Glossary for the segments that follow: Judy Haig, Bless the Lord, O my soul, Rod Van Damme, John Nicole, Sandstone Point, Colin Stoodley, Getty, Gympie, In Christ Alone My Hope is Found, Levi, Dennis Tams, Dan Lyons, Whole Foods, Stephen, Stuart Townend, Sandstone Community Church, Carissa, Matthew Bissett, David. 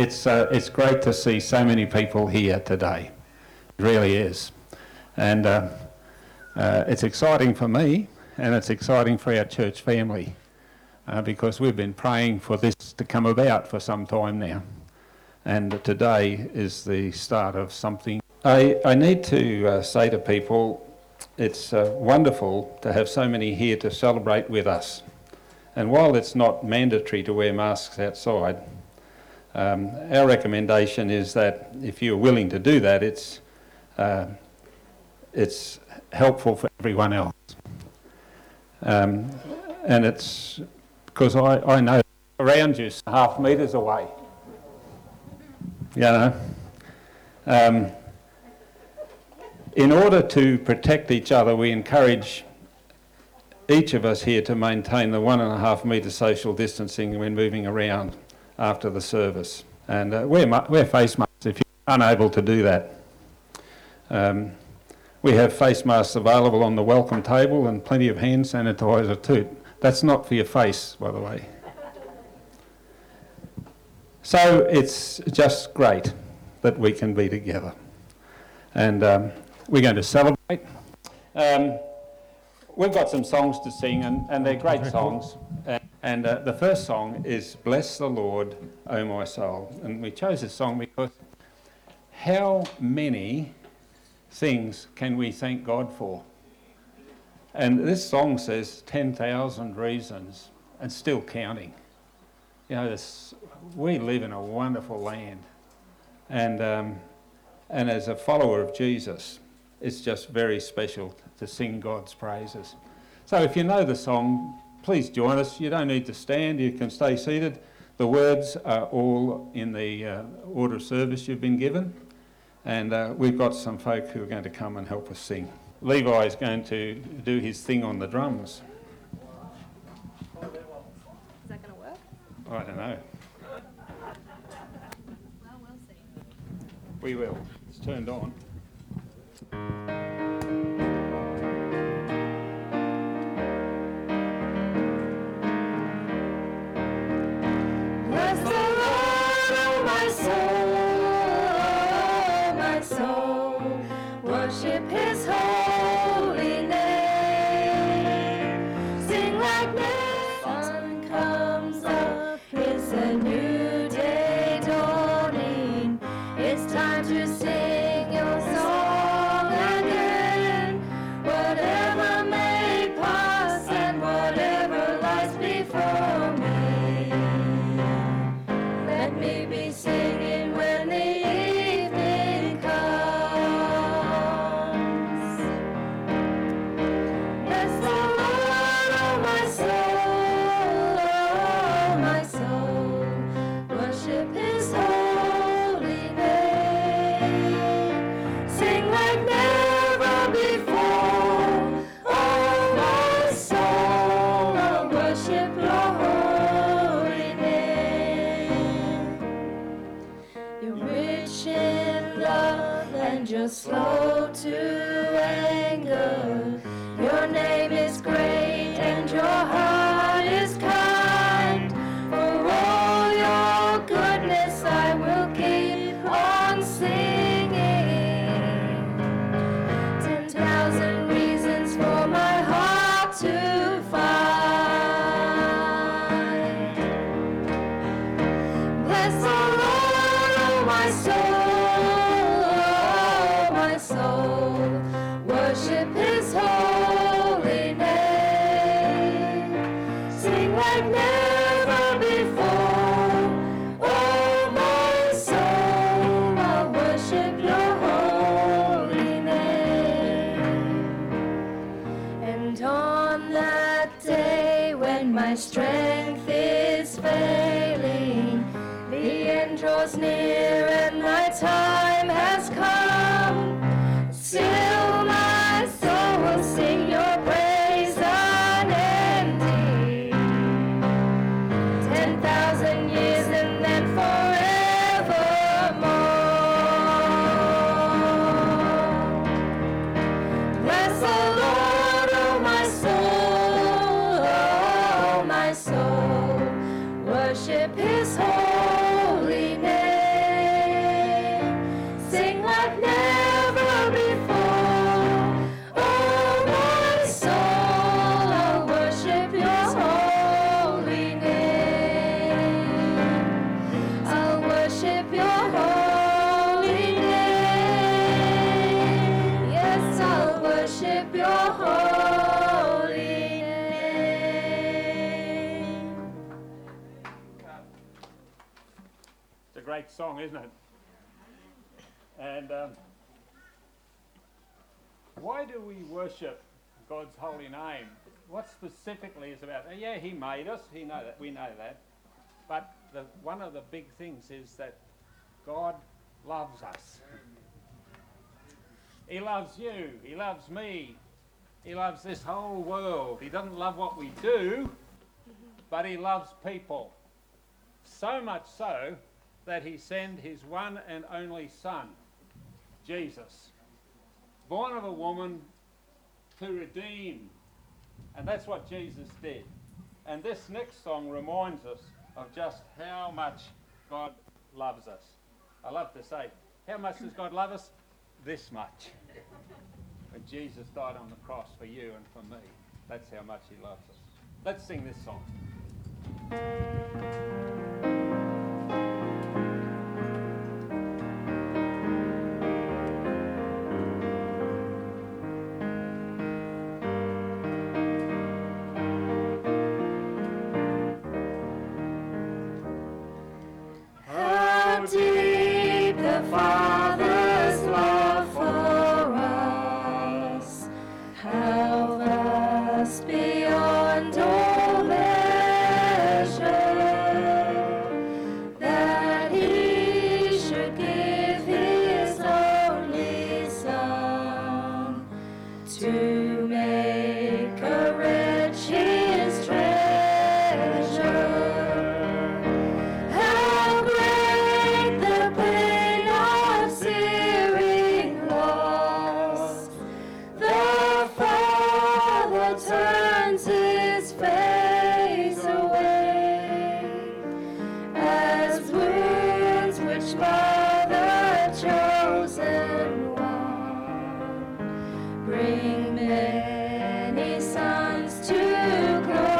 it's great to see so many people here today. It really is. And it's exciting for me, and it's exciting for our church family, because we've been praying for this to come about for some time now. And today is the start of something. I need to say to people, it's wonderful to have so many here to celebrate with us. And while it's not mandatory to wear masks outside, our recommendation is that if you're willing to do that, it's helpful for everyone else. And it's because I know around you, half metres away. You know? In order to protect each other, we encourage each of us here to maintain the 1.5 metre social distancing when moving around after the service. And wear face masks if you're unable to do that. We have face masks available on the welcome table and plenty of hand sanitizer too. That's not for your face, by the way. So it's just great that we can be together. And we're going to celebrate. We've got some songs to sing, and they're great songs. And the first song is Bless the Lord, O my soul. And we chose this song because how many things can we thank God for? And this song says 10,000 reasons and still counting. You know, we live in a wonderful land, and as a follower of Jesus, it's just very special to sing God's praises. So if you know the song, please join us. You don't need to stand, you can stay seated. The words are all in the order of service you've been given. And we've got some folk who are going to come and help us sing. Levi is going to do his thing on the drums. Is that going to work? I don't know. Well, we'll see. We will. It's turned on. Bless the Lord, oh my soul. Worship his holy name. Sing like the sun comes up. It's a new day dawning. It's time to sing your song again. Whatever may pass and whatever lies before me, let me be singing when the slow to anger, your name is great and your heart is kind. For all your goodness I will keep on singing. 10,000 reasons for my heart to find. Bless the Lord, oh my soul. Worship his holy name. Sing like never before. Oh, my soul, I worship your holy name. And on that day when my strength is failing, the end draws near and my time has come. Still my soul will sing your praise unending. 10,000 years and then forevermore. Bless the Lord, oh my soul, worship his holy name. your holy name. It's a great song, isn't it? And why do we worship God's holy name? What specifically is about? Yeah, He made us. He know that. We know that. But one of the big things is that God loves us. He loves you. He loves me. He loves this whole world. He doesn't love what we do, but He loves people. So much so that He sent His one and only Son, Jesus, born of a woman, to redeem. And that's what Jesus did. And this next song reminds us of just how much God loves us. I love to say, how much does God love us? This much. When Jesus died on the cross for you and for me, that's how much He loves us. Let's sing this song. Father's love for us, how vast beyond all measure, that He should give His only Son to make a wretch His treasure. Turns His face away, as wounds which by the chosen one bring many sons to glory.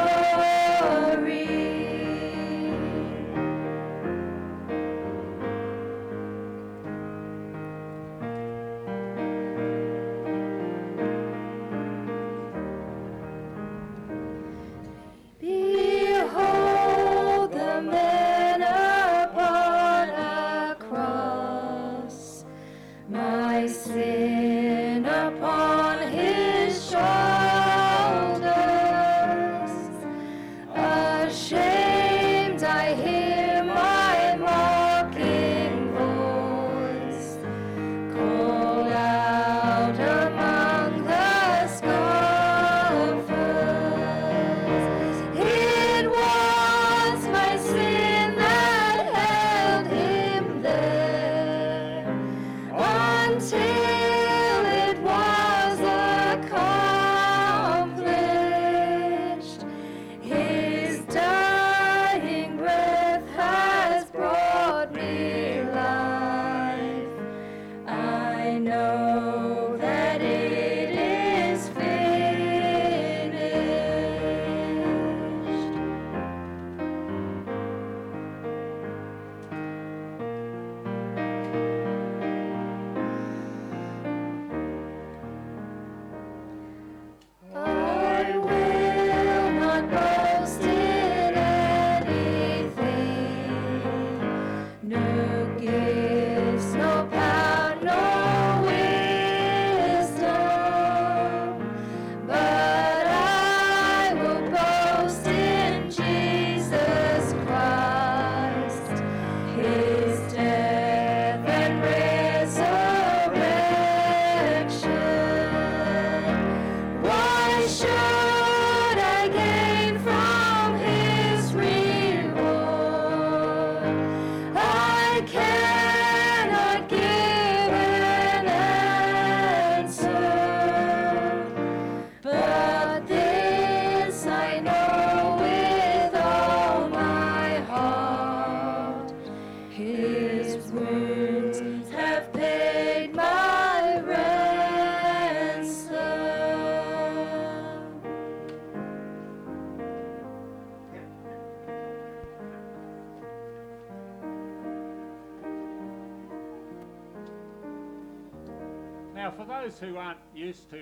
Now, for those who aren't used to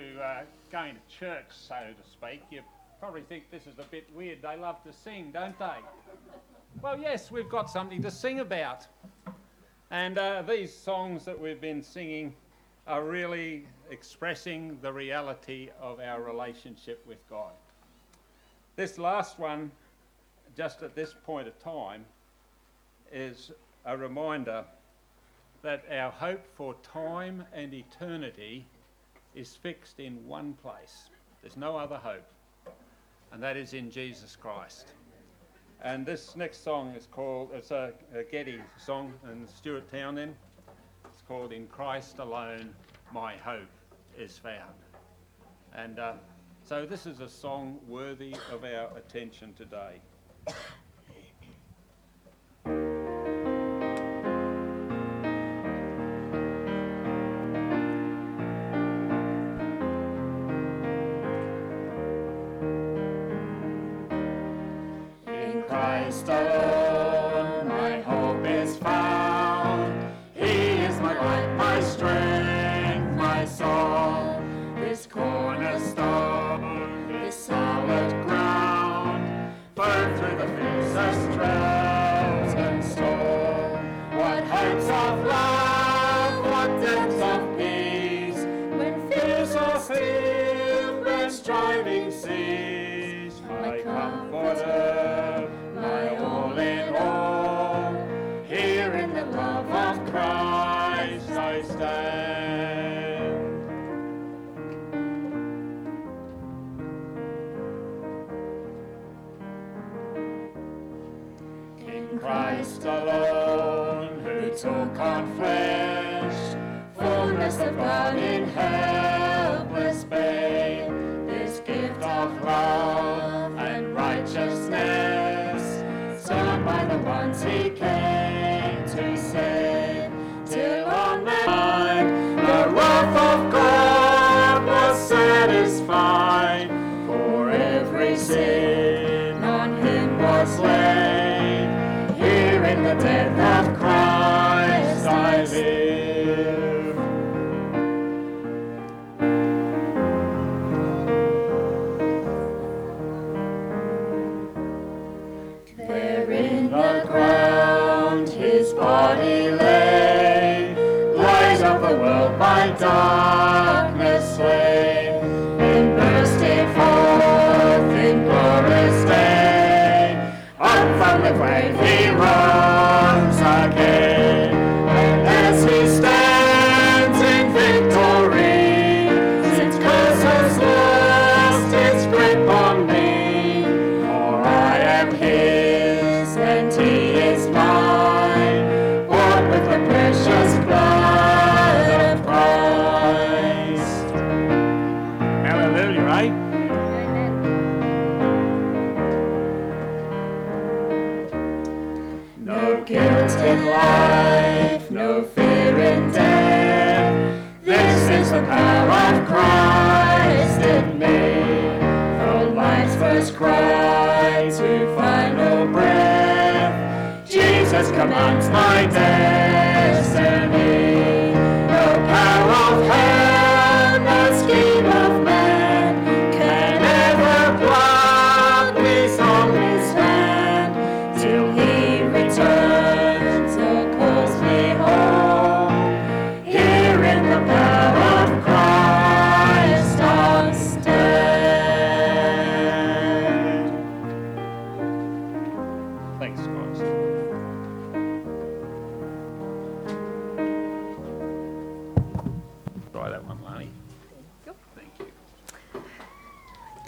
going to church, so to speak, you probably think this is a bit weird. They love to sing, don't they? Well, yes, we've got something to sing about. And these songs that we've been singing are really expressing the reality of our relationship with God. This last one, just at this point of time, is a reminder that our hope for time and eternity is fixed in one place. There's no other hope, and that is in Jesus Christ. And this next song is called, it's a Getty song and Stuart Townend. It's called In Christ Alone My Hope is Found. And so this is a song worthy of our attention today.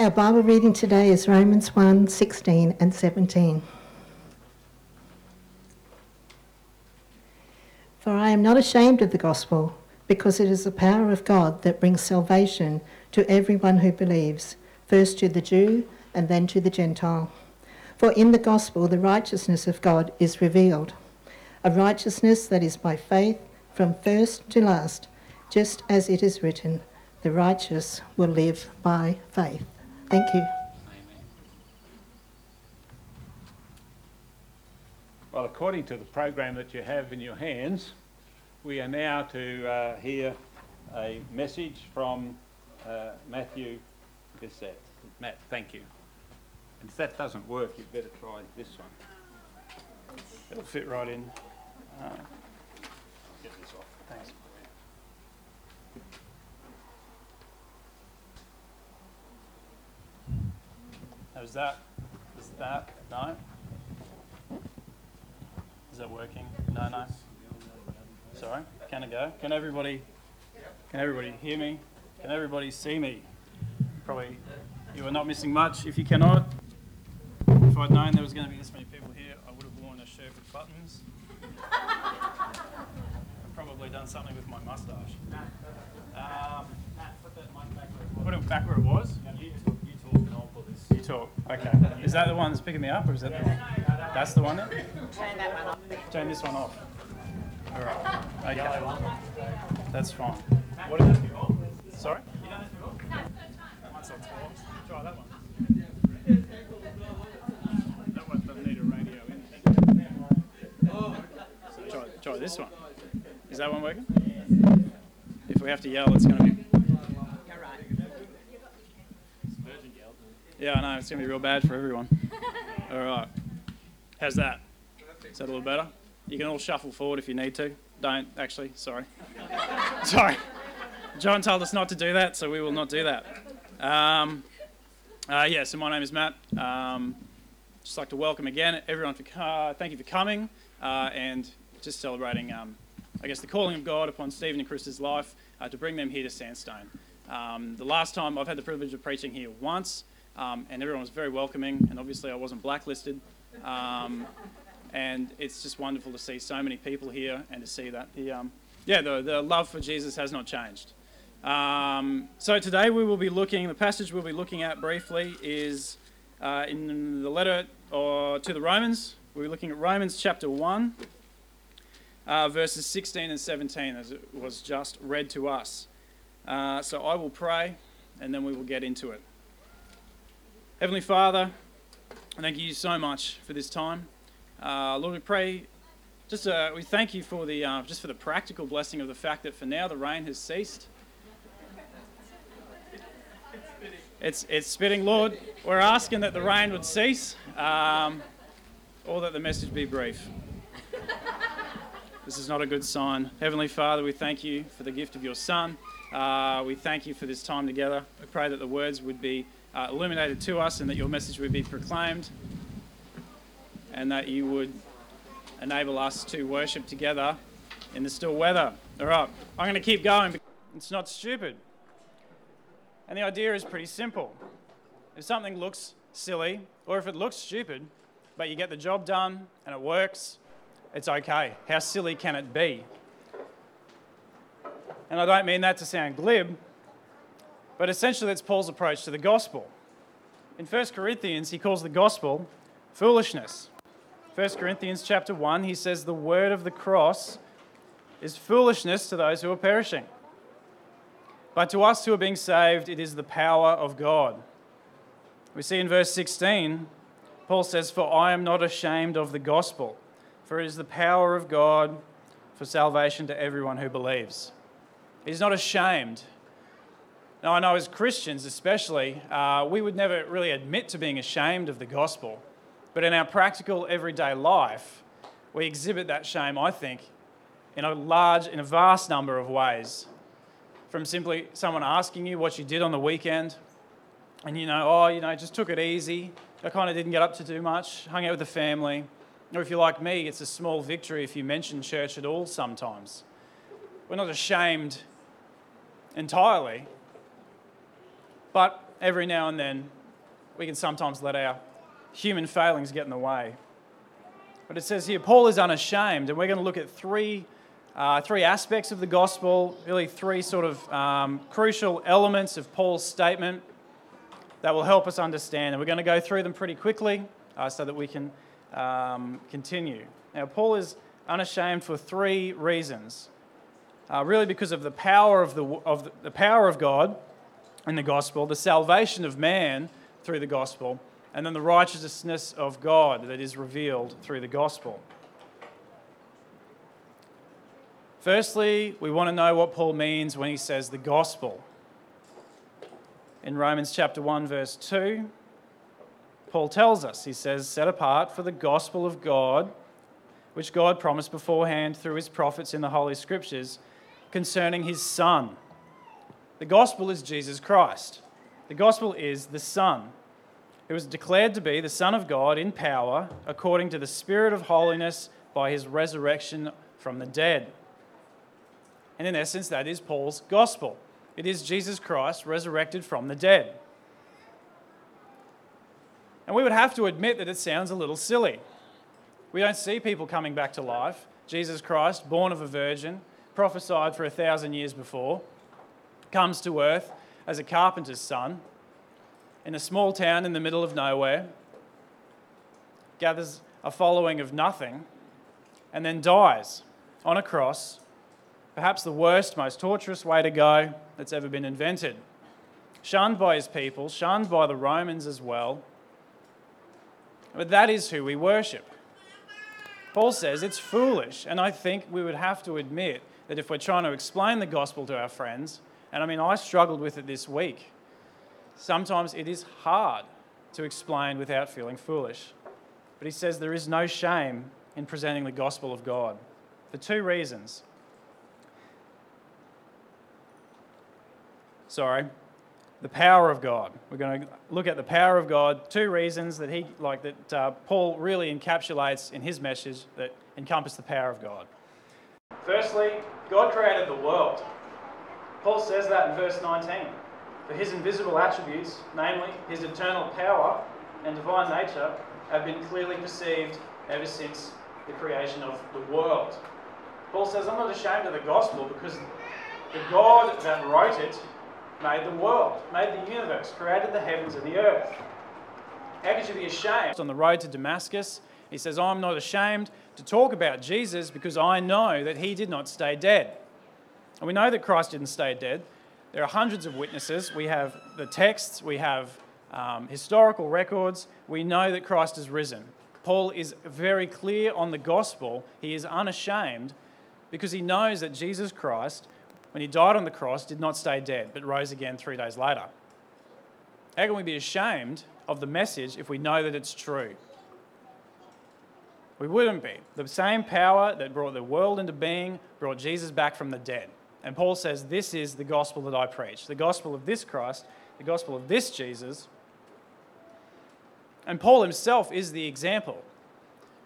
Our Bible reading today is Romans 1:16 and 17. For I am not ashamed of the gospel, because it is the power of God that brings salvation to everyone who believes, first to the Jew and then to the Gentile. For in the gospel the righteousness of God is revealed, a righteousness that is by faith from first to last, just as it is written, the righteous will live by faith. Thank you. Amen. Well, according to the program that you have in your hands, we are now to hear a message from Matthew Bissett. Matt, thank you. And if that doesn't work, you'd better try this one. It'll fit right in. Get this off. Thanks. How's that? Is that? No? Is that working? No, no. Sorry? Can it go? Can everybody? Can everybody hear me? Can everybody see me? Probably you are not missing much. If you cannot, if I'd known there was going to be this many people here, I would have worn a shirt with buttons. I've probably done something with my moustache. Put it back where it was. You talk and I'll put this. You talk. Okay. Is that the one that's picking me up, or is that? That's the one. Then? Turn that one off. Turn this one off. All right. Okay. That's fine. What is it? Sorry? You done this before? No, it's no time. Try that one. That one doesn't need a radio in. So try this one. Is that one working? If we have to yell, it's going to be... Yeah, I know. It's going to be real bad for everyone. All right. How's that? Is that a little better? You can all shuffle forward if you need to. Don't, actually. Sorry. Sorry. John told us not to do that, so we will not do that. Yeah, so my name is Matt. Just like to welcome again everyone. Thank you for coming and just celebrating, I guess, the calling of God upon Stephen and Carissa's life to bring them here to Sandstone. The last time I've had the privilege of preaching here once, and everyone was very welcoming, and obviously I wasn't blacklisted. And it's just wonderful to see so many people here and to see that the love for Jesus has not changed. So today the passage we'll be looking at briefly is in the letter to the Romans. We'll be looking at Romans chapter 1, verses 16 and 17, as it was just read to us. So I will pray, and then we will get into it. Heavenly Father, I thank you so much for this time. Lord, we pray, we thank you for the just for the practical blessing of the fact that for now the rain has ceased. It's spitting, Lord. We're asking that the rain would cease, or that the message be brief. This is not a good sign. Heavenly Father, we thank you for the gift of your Son. We thank you for this time together. We pray that the words would be illuminated to us and that your message would be proclaimed, and that you would enable us to worship together in the still weather. All right, I'm going to keep going because it's not stupid. And the idea is pretty simple. If something looks silly, or if it looks stupid, but you get the job done and it works, it's okay. How silly can it be? And I don't mean that to sound glib, but essentially that's Paul's approach to the gospel. In 1 Corinthians, he calls the gospel foolishness. 1 Corinthians chapter 1, he says the word of the cross is foolishness to those who are perishing. But to us who are being saved, it is the power of God. We see in verse 16, Paul says, "For I am not ashamed of the gospel, for it is the power of God for salvation to everyone who believes." He's not ashamed. Now, I know as Christians especially, we would never really admit to being ashamed of the gospel. But in our practical everyday life, we exhibit that shame, I think, in a vast number of ways. From simply someone asking you what you did on the weekend, and just took it easy. I kind of didn't get up to do much, hung out with the family. Or if you're like me, it's a small victory if you mention church at all sometimes. We're not ashamed entirely, but every now and then we can sometimes let our human failings get in the way. But it says here, Paul is unashamed, and we're going to look at three aspects of the gospel, really three sort of crucial elements of Paul's statement that will help us understand. And we're going to go through them pretty quickly so that we can continue. Now, Paul is unashamed for three reasons, really because of the power of the power of God in the gospel, the salvation of man through the gospel, and then the righteousness of God that is revealed through the gospel. Firstly, we want to know what Paul means when he says the gospel. In Romans chapter 1, verse 2, Paul tells us, he says, set apart for the gospel of God, which God promised beforehand through his prophets in the Holy Scriptures concerning his Son. The gospel is Jesus Christ. The gospel is the Son, who was declared to be the Son of God in power, according to the Spirit of holiness by his resurrection from the dead. And in essence, that is Paul's gospel. It is Jesus Christ resurrected from the dead. And we would have to admit that it sounds a little silly. We don't see people coming back to life. Jesus Christ, born of a virgin, prophesied for 1,000 years before, comes to earth as a carpenter's son in a small town in the middle of nowhere, gathers a following of nothing, and then dies on a cross, perhaps the worst, most torturous way to go that's ever been invented. Shunned by his people, shunned by the Romans as well. But that is who we worship. Paul says it's foolish, and I think we would have to admit that if we're trying to explain the gospel to our friends, and I mean, I struggled with it this week, sometimes it is hard to explain without feeling foolish. But he says there is no shame in presenting the gospel of God for two reasons. The power of God. We're going to look at the power of God. Two reasons that Paul really encapsulates in his message that encompass the power of God. Firstly, God created the world. Paul says that in verse 19. For his invisible attributes, namely his eternal power and divine nature, have been clearly perceived ever since the creation of the world. Paul says, I'm not ashamed of the gospel because the God that wrote it made the world, made the universe, created the heavens and the earth. How could you be ashamed? On the road to Damascus, he says, I'm not ashamed to talk about Jesus because I know that he did not stay dead. And we know that Christ didn't stay dead. There are hundreds of witnesses. We have the texts. We have historical records. We know that Christ is risen. Paul is very clear on the gospel. He is unashamed because he knows that Jesus Christ, when he died on the cross, did not stay dead, but rose again 3 days later. How can we be ashamed of the message if we know that it's true? We wouldn't be. The same power that brought the world into being brought Jesus back from the dead. And Paul says, this is the gospel that I preach, the gospel of this Christ, the gospel of this Jesus. And Paul himself is the example.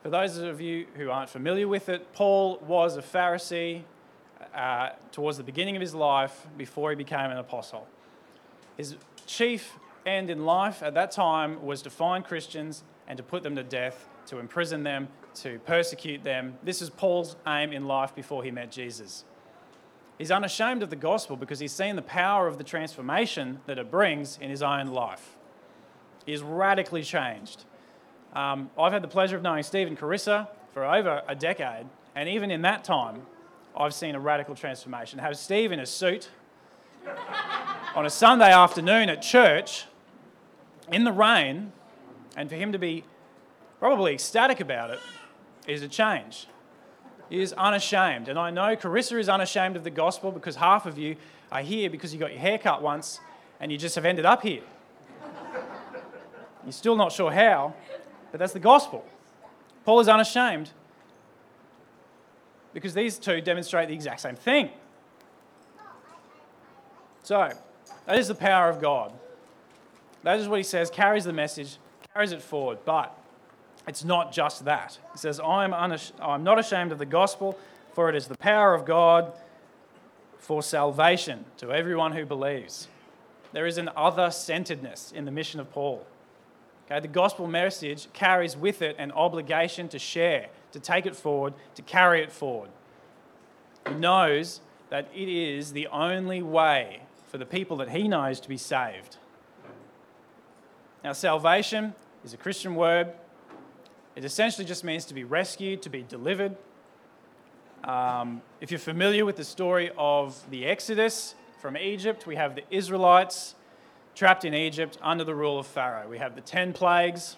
For those of you who aren't familiar with it, Paul was a Pharisee, towards the beginning of his life before he became an apostle. His chief end in life at that time was to find Christians and to put them to death, to imprison them, to persecute them. This is Paul's aim in life before he met Jesus. He's unashamed of the gospel because he's seen the power of the transformation that it brings in his own life. He is radically changed. I've had the pleasure of knowing Steve and Carissa for over a decade, and even in that time, I've seen a radical transformation. Have Steve in a suit on a Sunday afternoon at church in the rain, and for him to be probably ecstatic about it is a change. He is unashamed. And I know Carissa is unashamed of the gospel because half of you are here because you got your hair cut once and you just have ended up here. You're still not sure how, but that's the gospel. Paul is unashamed, because these two demonstrate the exact same thing. So, that is the power of God. That is what he says, carries the message, carries it forward. But it's not just that. He says, I'm not ashamed of the gospel, for it is the power of God for salvation to everyone who believes. There is an other-centeredness in the mission of Paul. Okay, the gospel message carries with it an obligation to share, to take it forward, to carry it forward. He knows that it is the only way for the people that he knows to be saved. Now, salvation is a Christian word. It essentially just means to be rescued, to be delivered. If you're familiar with the story of the Exodus from Egypt, we have the Israelites trapped in Egypt under the rule of Pharaoh. We have the 10 plagues.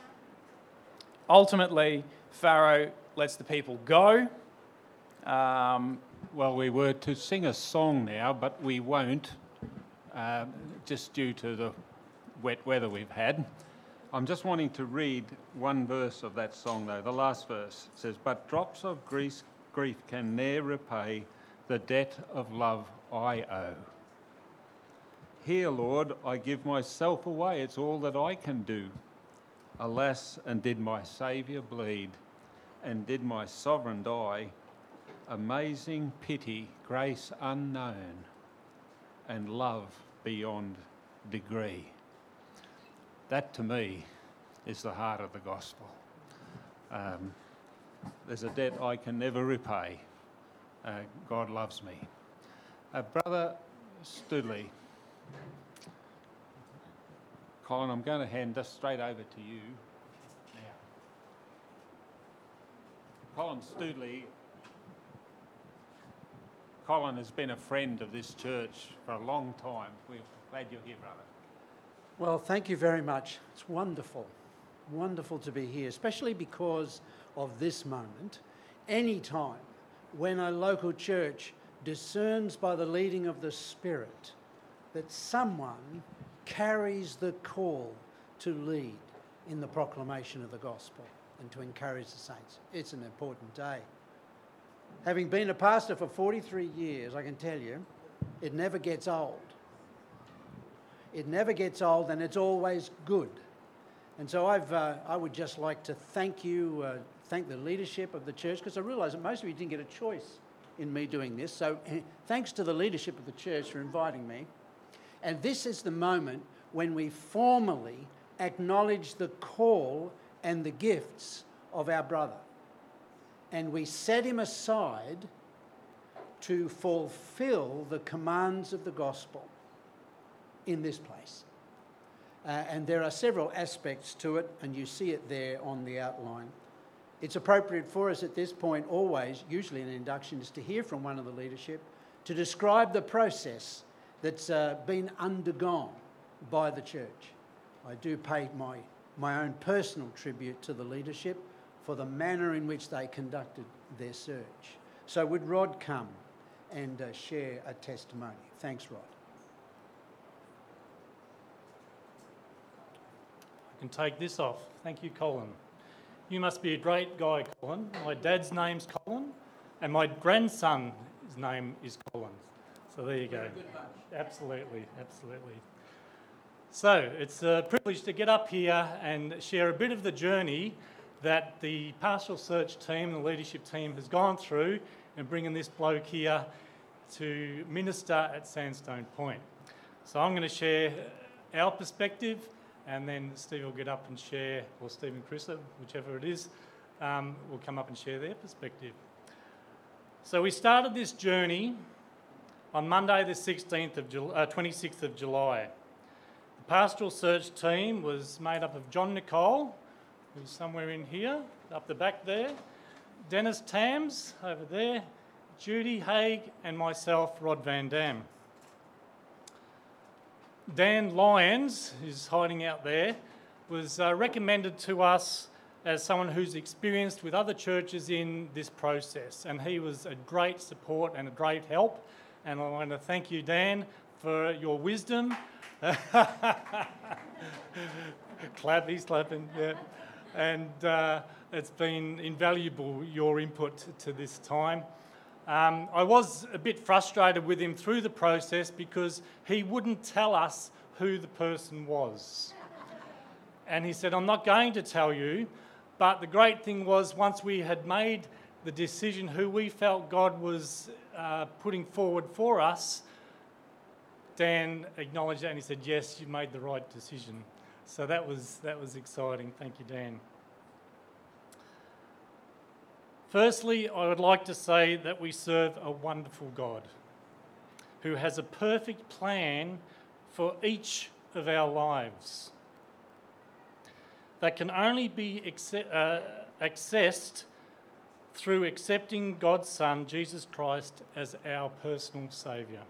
Ultimately, Pharaoh lets the people go, Well, we were to sing a song now, but we won't, just due to the wet weather we've had. I'm just wanting to read one verse of that song, though, the last verse. It says, "But drops of grief can ne'er repay the debt of love I owe. Here, Lord, I give myself away, it's all that I can do. Alas, and did my Saviour bleed, and did my Sovereign die, amazing pity, grace unknown, and love beyond degree." That, to me, is the heart of the gospel. There's a debt I can never repay. God loves me. Brother Stoodley, Colin, I'm going to hand this straight over to you now. Colin Stoodley. Colin has been a friend of this church for a long time. We're glad you're here, brother. Well, thank you very much. It's wonderful to be here, especially because of this moment. Any time when a local church discerns by the leading of the Spirit that someone carries the call to lead in the proclamation of the gospel and to encourage the saints, it's an important day. Having been a pastor for 43 years, I can tell you, it never gets old. It never gets old, and it's always good. And so I would just like to thank you, thank the leadership of the church, because I realise that most of you didn't get a choice in me doing this. So thanks to the leadership of the church for inviting me. And this is the moment when we formally acknowledge the call and the gifts of our brother. And we set him aside to fulfil the commands of the gospel in this place. And there are several aspects to it, and you see it there on the outline. It's appropriate for us at this point always, usually in induction, is to hear from one of the leadership to describe the process that's been undergone by the church. I do pay my own personal tribute to the leadership for the manner in which they conducted their search. So would Rod come and share a testimony? Thanks, Rod. I can take this off. Thank you, Colin. You must be a great guy, Colin. My dad's name's Colin, and my grandson's name is Colin. So there you go. Absolutely. So it's a privilege to get up here and share a bit of the journey that the pastoral search team and the leadership team has gone through in bringing this bloke here to minister at Sandstone Point. So I'm going to share our perspective, and then Steve will get up and share, or Steve and Carissa, whichever it is, will come up and share their perspective. So we started this journey on Monday the 26th of July. The pastoral search team was made up of John Nicole, who's somewhere in here, up the back there, Dennis Tams, over there, Judy Haig, and myself, Rod Van Damme. Dan Lyons, who's hiding out there, was recommended to us as someone who's experienced with other churches in this process, and he was a great support and a great help, and I want to thank you, Dan, for your wisdom. Clap, he's clapping, yeah. And it's been invaluable, your input to this time. I was a bit frustrated with him through the process because he wouldn't tell us who the person was. And he said, "I'm not going to tell you." But the great thing was, once we had made the decision who we felt God was putting forward for us, Dan acknowledged that and he said, "Yes, you made the right decision." So that was exciting. Thank you, Dan. Firstly, I would like to say that we serve a wonderful God who has a perfect plan for each of our lives that can only be accessed through accepting God's Son, Jesus Christ, as our personal Saviour.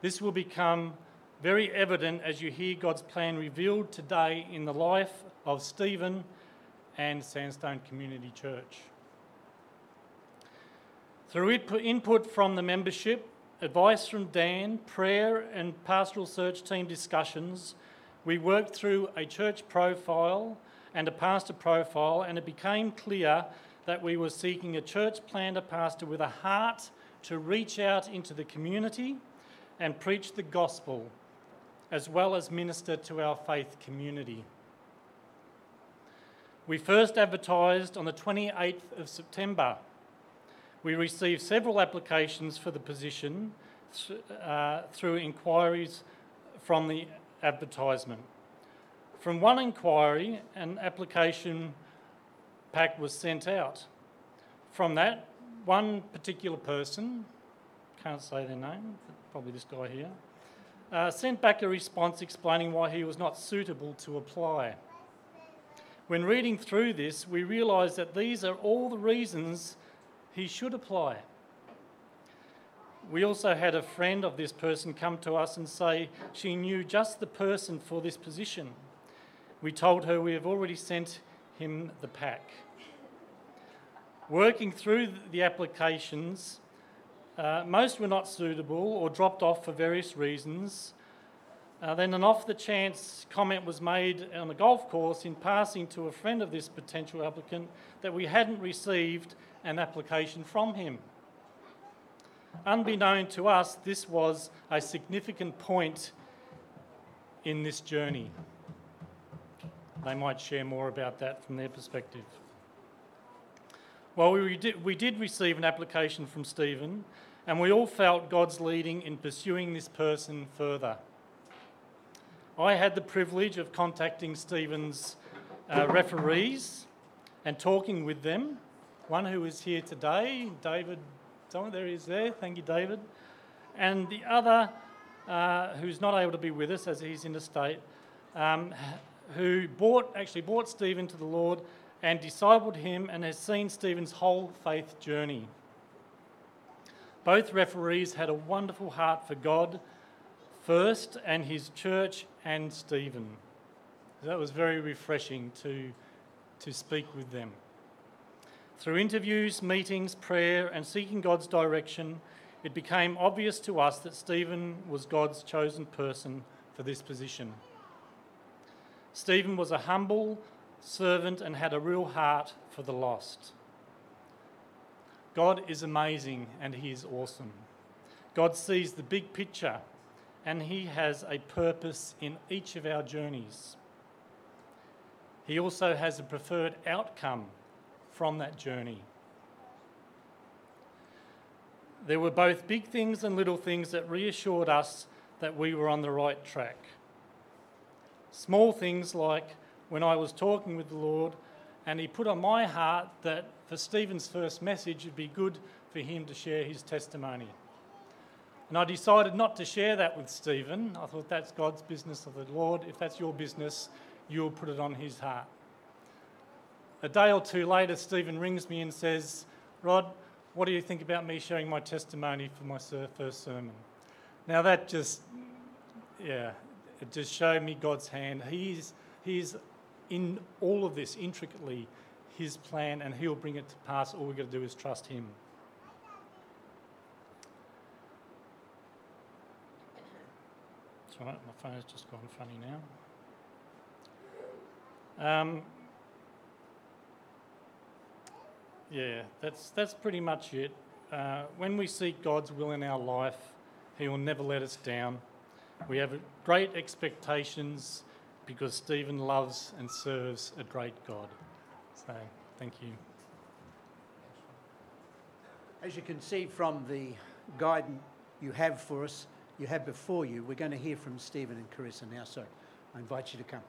This will become very evident as you hear God's plan revealed today in the life of Stephen and Sandstone Community Church. Through input from the membership, advice from Dan, prayer and pastoral search team discussions, we worked through a church profile and a pastor profile, and it became clear that we were seeking a church planter pastor with a heart to reach out into the community and preach the gospel, as well as minister to our faith community. We first advertised on the 28th of September. We received several applications for the position through inquiries from the advertisement. From one inquiry, an application pack was sent out. From that, one particular person, can't say their name, probably this guy here, sent back a response explaining why he was not suitable to apply. When reading through this, we realised that these are all the reasons he should apply. We also had a friend of this person come to us and say she knew just the person for this position. We told her we have already sent him the pack. Working through the applications, most were not suitable or dropped off for various reasons. Then an off-the-chance comment was made on a golf course in passing to a friend of this potential applicant that we hadn't received an application from him. Unbeknown to us, this was a significant point in this journey. They might share more about that from their perspective. Well, we did receive an application from Stephen, and we all felt God's leading in pursuing this person further. I had the privilege of contacting Stephen's referees and talking with them. One who is here today, David, there he is there, thank you, David. And the other, who's not able to be with us as he's interstate, who brought Stephen to the Lord and discipled him and has seen Stephen's whole faith journey. Both referees had a wonderful heart for God first and his church and Stephen. That was very refreshing to speak with them. Through interviews, meetings, prayer and seeking God's direction, it became obvious to us that Stephen was God's chosen person for this position. Stephen was a humble servant and had a real heart for the lost. God is amazing and he is awesome. God sees the big picture and he has a purpose in each of our journeys. He also has a preferred outcome from that journey. There were both big things and little things that reassured us that we were on the right track. Small things like when I was talking with the Lord and he put on my heart that for Stephen's first message it'd be good for him to share his testimony. And I decided not to share that with Stephen. I thought that's God's business of the Lord. If that's your business, you'll put it on his heart. A day or two later, Stephen rings me and says, "Rod, what do you think about me sharing my testimony for my first sermon?" Now that it just showed me God's hand. He's in all of this intricately, his plan, and he'll bring it to pass. All we've got to do is trust him. It's all right, my phone's just gone funny now. That's pretty much it. When we seek God's will in our life, he will never let us down. We have great expectations because Stephen loves and serves a great God. So, thank you. As you can see from the guidance you have for us, you have before you, we're going to hear from Stephen and Carissa now, so I invite you to come.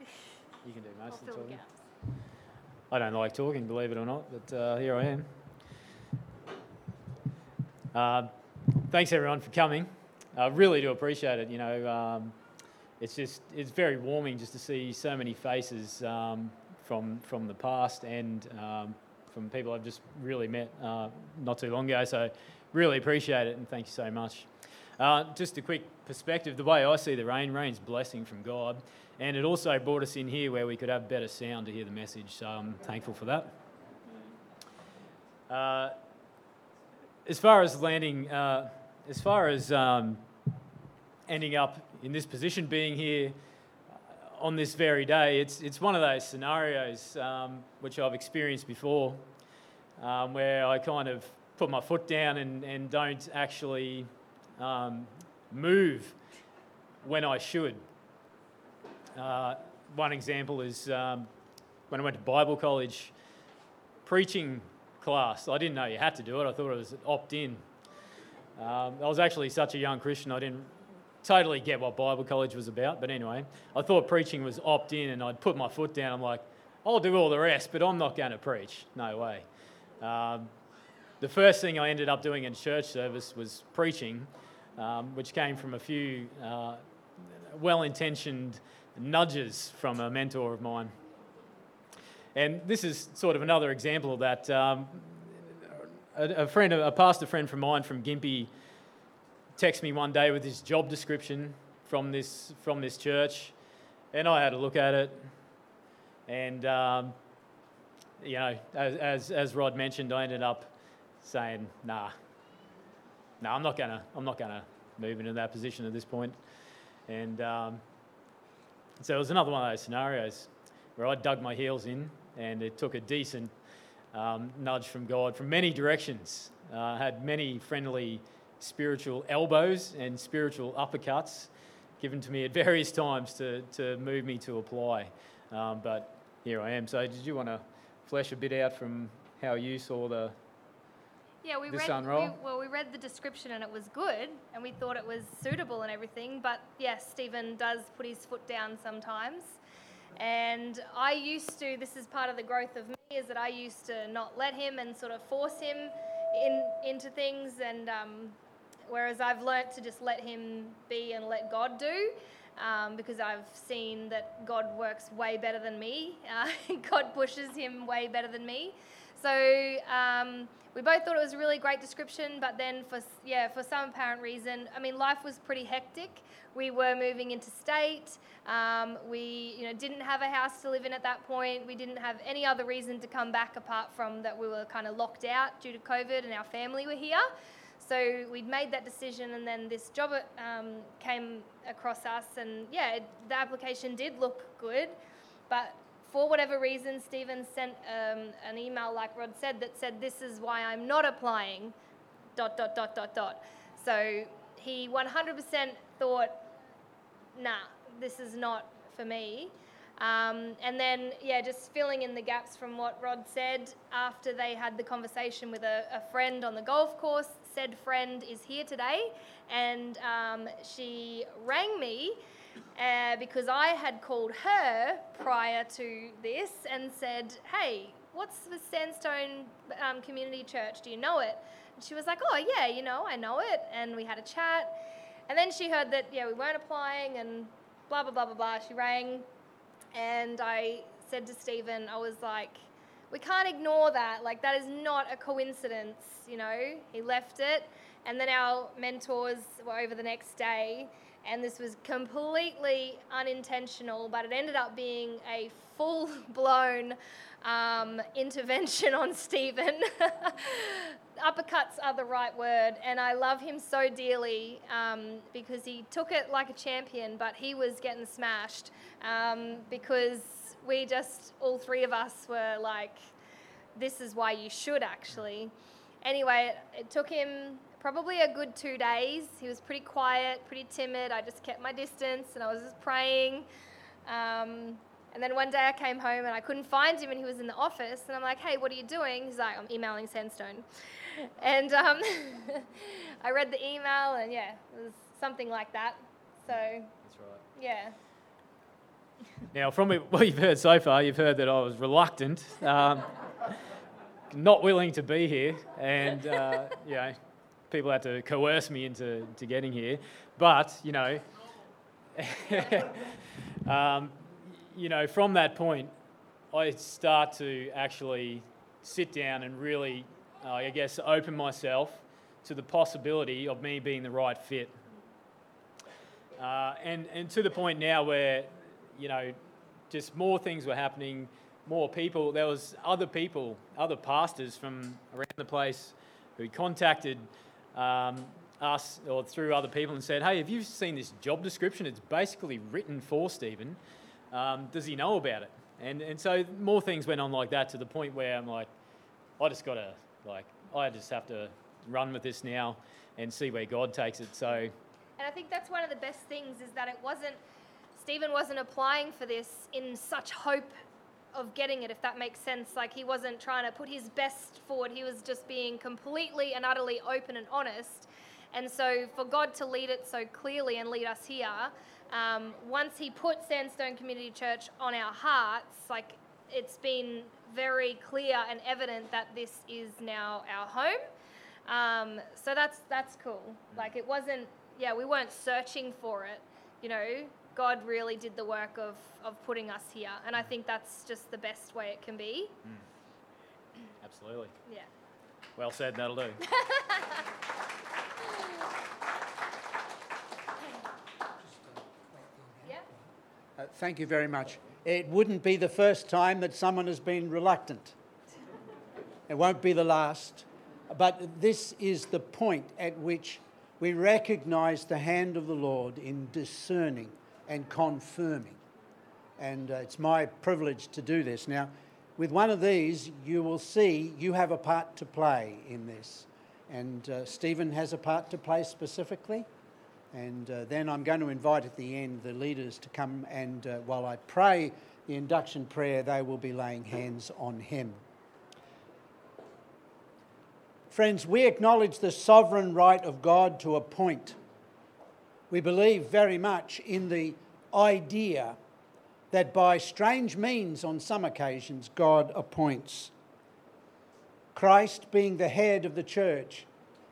Who's doing the talking? You can do most of the talking. I don't like talking, believe it or not, but here I am. Thanks everyone for coming. I really do appreciate it. You know, it's very warming just to see so many faces from the past and from people I've just really met not too long ago. So really appreciate it and thank you so much. Just a quick perspective, the way I see the rain's blessing from God, and it also brought us in here where we could have better sound to hear the message, so I'm thankful for that. As far as landing, ending up in this position, being here on this very day, it's one of those scenarios which I've experienced before, where I kind of put my foot down and don't actually move when I should. One example is when I went to Bible college preaching class. I didn't know you had to do it. I thought it was opt-in. I was actually such a young Christian, I didn't totally get what Bible college was about. But anyway, I thought preaching was opt-in, and I'd put my foot down. I'm like, I'll do all the rest, but I'm not going to preach. No way. The first thing I ended up doing in church service was preaching, which came from a few well-intentioned nudges from a mentor of mine. And this is sort of another example of that. A pastor friend from mine from Gympie texted me one day with his job description from this church, and I had a look at it. And you know, as Rod mentioned, I ended up saying, "Nah, I'm not gonna move into that position at this point." And so it was another one of those scenarios where I dug my heels in, and it took a decent nudge from God from many directions. Had many friendly spiritual elbows and spiritual uppercuts given to me at various times to move me to apply. But here I am. So did you want to flesh a bit out from how you saw the unroll? We read the description and it was good, and we thought it was suitable and everything. But yes, Stephen does put his foot down sometimes. And I used to, this is part of the growth of me, is that I used to not let him and sort of force him into things, and whereas I've learnt to just let him be and let God do, because I've seen that God works way better than me. God pushes him way better than me. So we both thought it was a really great description, but then for some apparent reason, I mean, life was pretty hectic. We were moving into state. We didn't have a house to live in at that point. We didn't have any other reason to come back apart from that we were kind of locked out due to COVID and our family were here. So we'd made that decision, and then this job came across us, and the application did look good, but for whatever reason, Stephen sent an email, like Rod said, that said, "This is why I'm not applying, .. So he 100% thought, nah, this is not for me. And then, just filling in the gaps from what Rod said, after they had the conversation with a friend on the golf course, said friend is here today, and she rang me because I had called her prior to this and said, "Hey, what's the Sandstone Community Church? Do you know it?" And she was like, "Oh, yeah, I know it." And we had a chat. And then she heard that, we weren't applying and blah, blah, blah, blah, blah. She rang, and I said to Stephen, I was like, "We can't ignore that. Like, that is not a coincidence, He left it. And then our mentors were over the next day, and this was completely unintentional, but it ended up being a full-blown intervention on Stephen. Uppercuts are the right word, and I love him so dearly because he took it like a champion, but he was getting smashed because we just, all three of us were like, "This is why you should actually." Anyway, it took him probably a good 2 days. He was pretty quiet, pretty timid. I just kept my distance, and I was just praying. And then one day I came home, and I couldn't find him, and he was in the office. And I'm like, "Hey, what are you doing?" He's like, "I'm emailing Sandstone." And I read the email, and it was something like that. So that's right. Yeah. Now, from what you've heard so far, you've heard that I was reluctant, not willing to be here, and people had to coerce me into getting here, but from that point, I start to actually sit down and really, open myself to the possibility of me being the right fit And to the point now where, you know, just more things were happening, more people. There was other people, other pastors from around the place who contacted us or through other people and said, hey, have you seen this job description? It's basically written for Stephen. Does he know about it? And so more things went on like that, to the point where I'm like, I just have to run with this now and see where God takes it. So, and I think that's one of the best things, is that Stephen wasn't applying for this in such hope of getting it, if that makes sense. Like, he wasn't trying to put his best forward. He was just being completely and utterly open and honest. And so for God to lead it so clearly and lead us here, once he put Sandstone Community Church on our hearts, like, it's been very clear and evident that this is now our home. So that's cool. Like, it wasn't, we weren't searching for it, you know. God really did the work of putting us here, and I think that's just the best way it can be. Mm. Absolutely. Yeah. Well said, that'll do. Thank you very much. It wouldn't be the first time that someone has been reluctant. It won't be the last. But this is the point at which we recognise the hand of the Lord in discerning and confirming. And it's my privilege to do this. Now, with one of these, you will see you have a part to play in this. And Stephen has a part to play specifically. And then I'm going to invite at the end the leaders to come, and while I pray the induction prayer, they will be laying hands on him. Friends, we acknowledge the sovereign right of God to appoint. We believe very much in the idea that by strange means, on some occasions, God appoints. Christ, being the head of the church,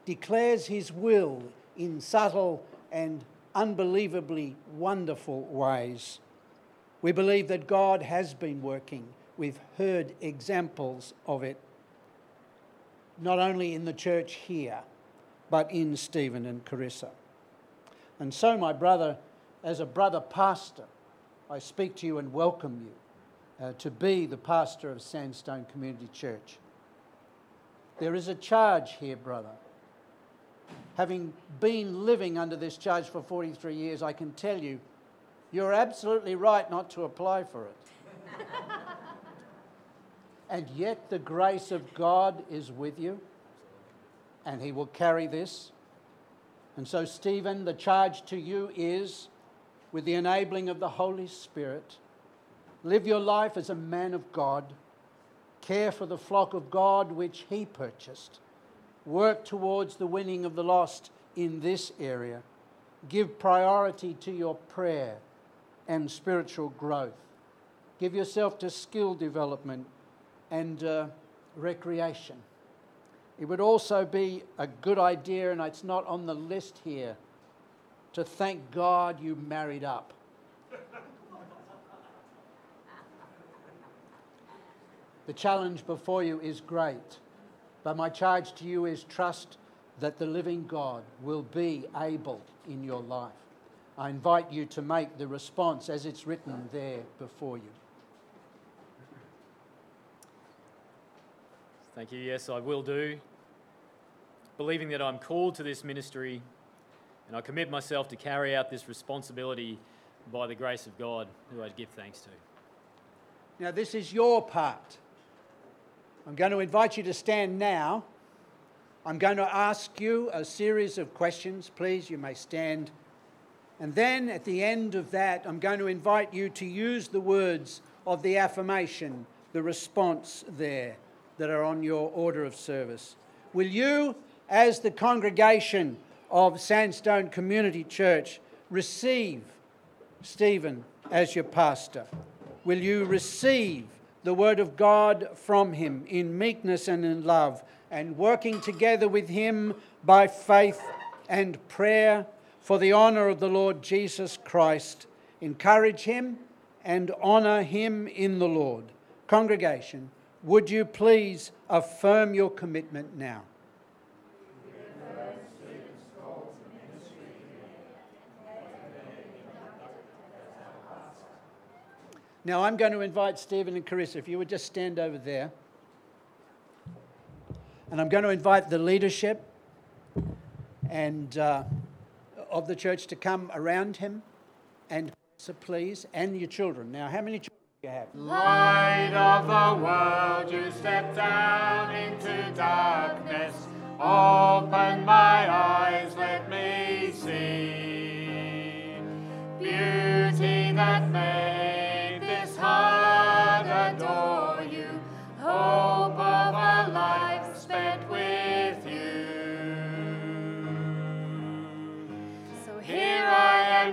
declares his will in subtle and unbelievably wonderful ways. We believe that God has been working. We've heard examples of it, not only in the church here, but in Stephen and Carissa. And so, my brother, as a brother pastor, I speak to you and welcome you to be the pastor of Sandstone Community Church. There is a charge here, brother. Having been living under this charge for 43 years, I can tell you, you're absolutely right not to apply for it. And yet the grace of God is with you, and he will carry this. And so, Stephen, the charge to you is, with the enabling of the Holy Spirit, live your life as a man of God, care for the flock of God which he purchased, work towards the winning of the lost in this area, give priority to your prayer and spiritual growth, give yourself to skill development and recreation. It would also be a good idea, and it's not on the list here, to thank God you married up. The challenge before you is great, but my charge to you is, trust that the living God will be able in your life. I invite you to make the response as it's written there before you. Thank you. Yes, I will do. Believing that I'm called to this ministry, and I commit myself to carry out this responsibility by the grace of God, who I give thanks to. Now, this is your part. I'm going to invite you to stand now. I'm going to ask you a series of questions. Please, you may stand. And then at the end of that, I'm going to invite you to use the words of the affirmation, the response there, that are on your order of service. Will you, as the congregation of Sandstone Community Church, receive Stephen as your pastor? Will you receive the word of God from him in meekness and in love, and working together with him by faith and prayer for the honour of the Lord Jesus Christ? Encourage him and honour him in the Lord. Congregation, would you please affirm your commitment now? Now I'm going to invite Stephen and Carissa, if you would just stand over there. And I'm going to invite the leadership and of the church to come around him. And Carissa, please, and your children. Now, how many children do you have? Light of the world, you step down into darkness. Open my eyes, let me see. Beauty that made this heart adore you. Hope of a life spent with you. So here I am